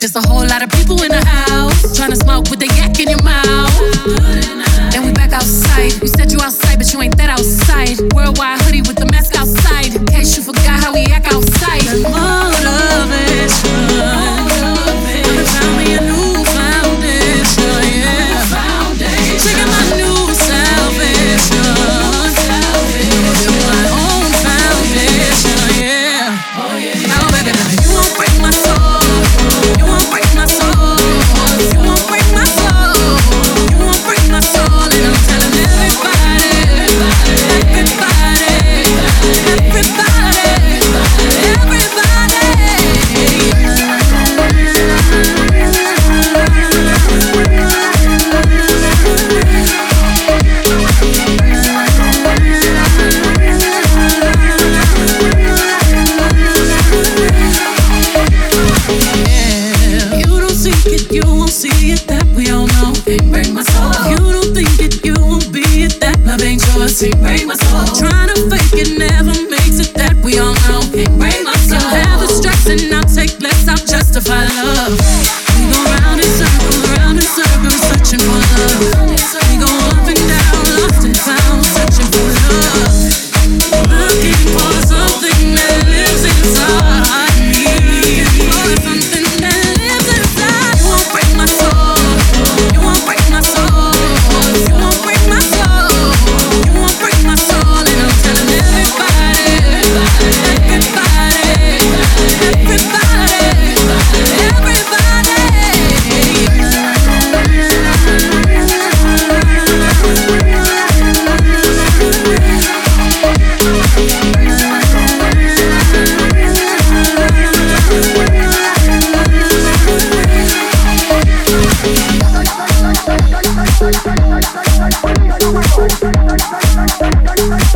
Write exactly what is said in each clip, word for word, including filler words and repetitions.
There's a whole lot of people in the house trying to smoke with the yak in your mouth. And we back outside. You said you outside, but you ain't that outside. Worldwide hoodie with the mask outside. In case you forgot how we act outside. Motivation.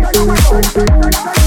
We'll be right back.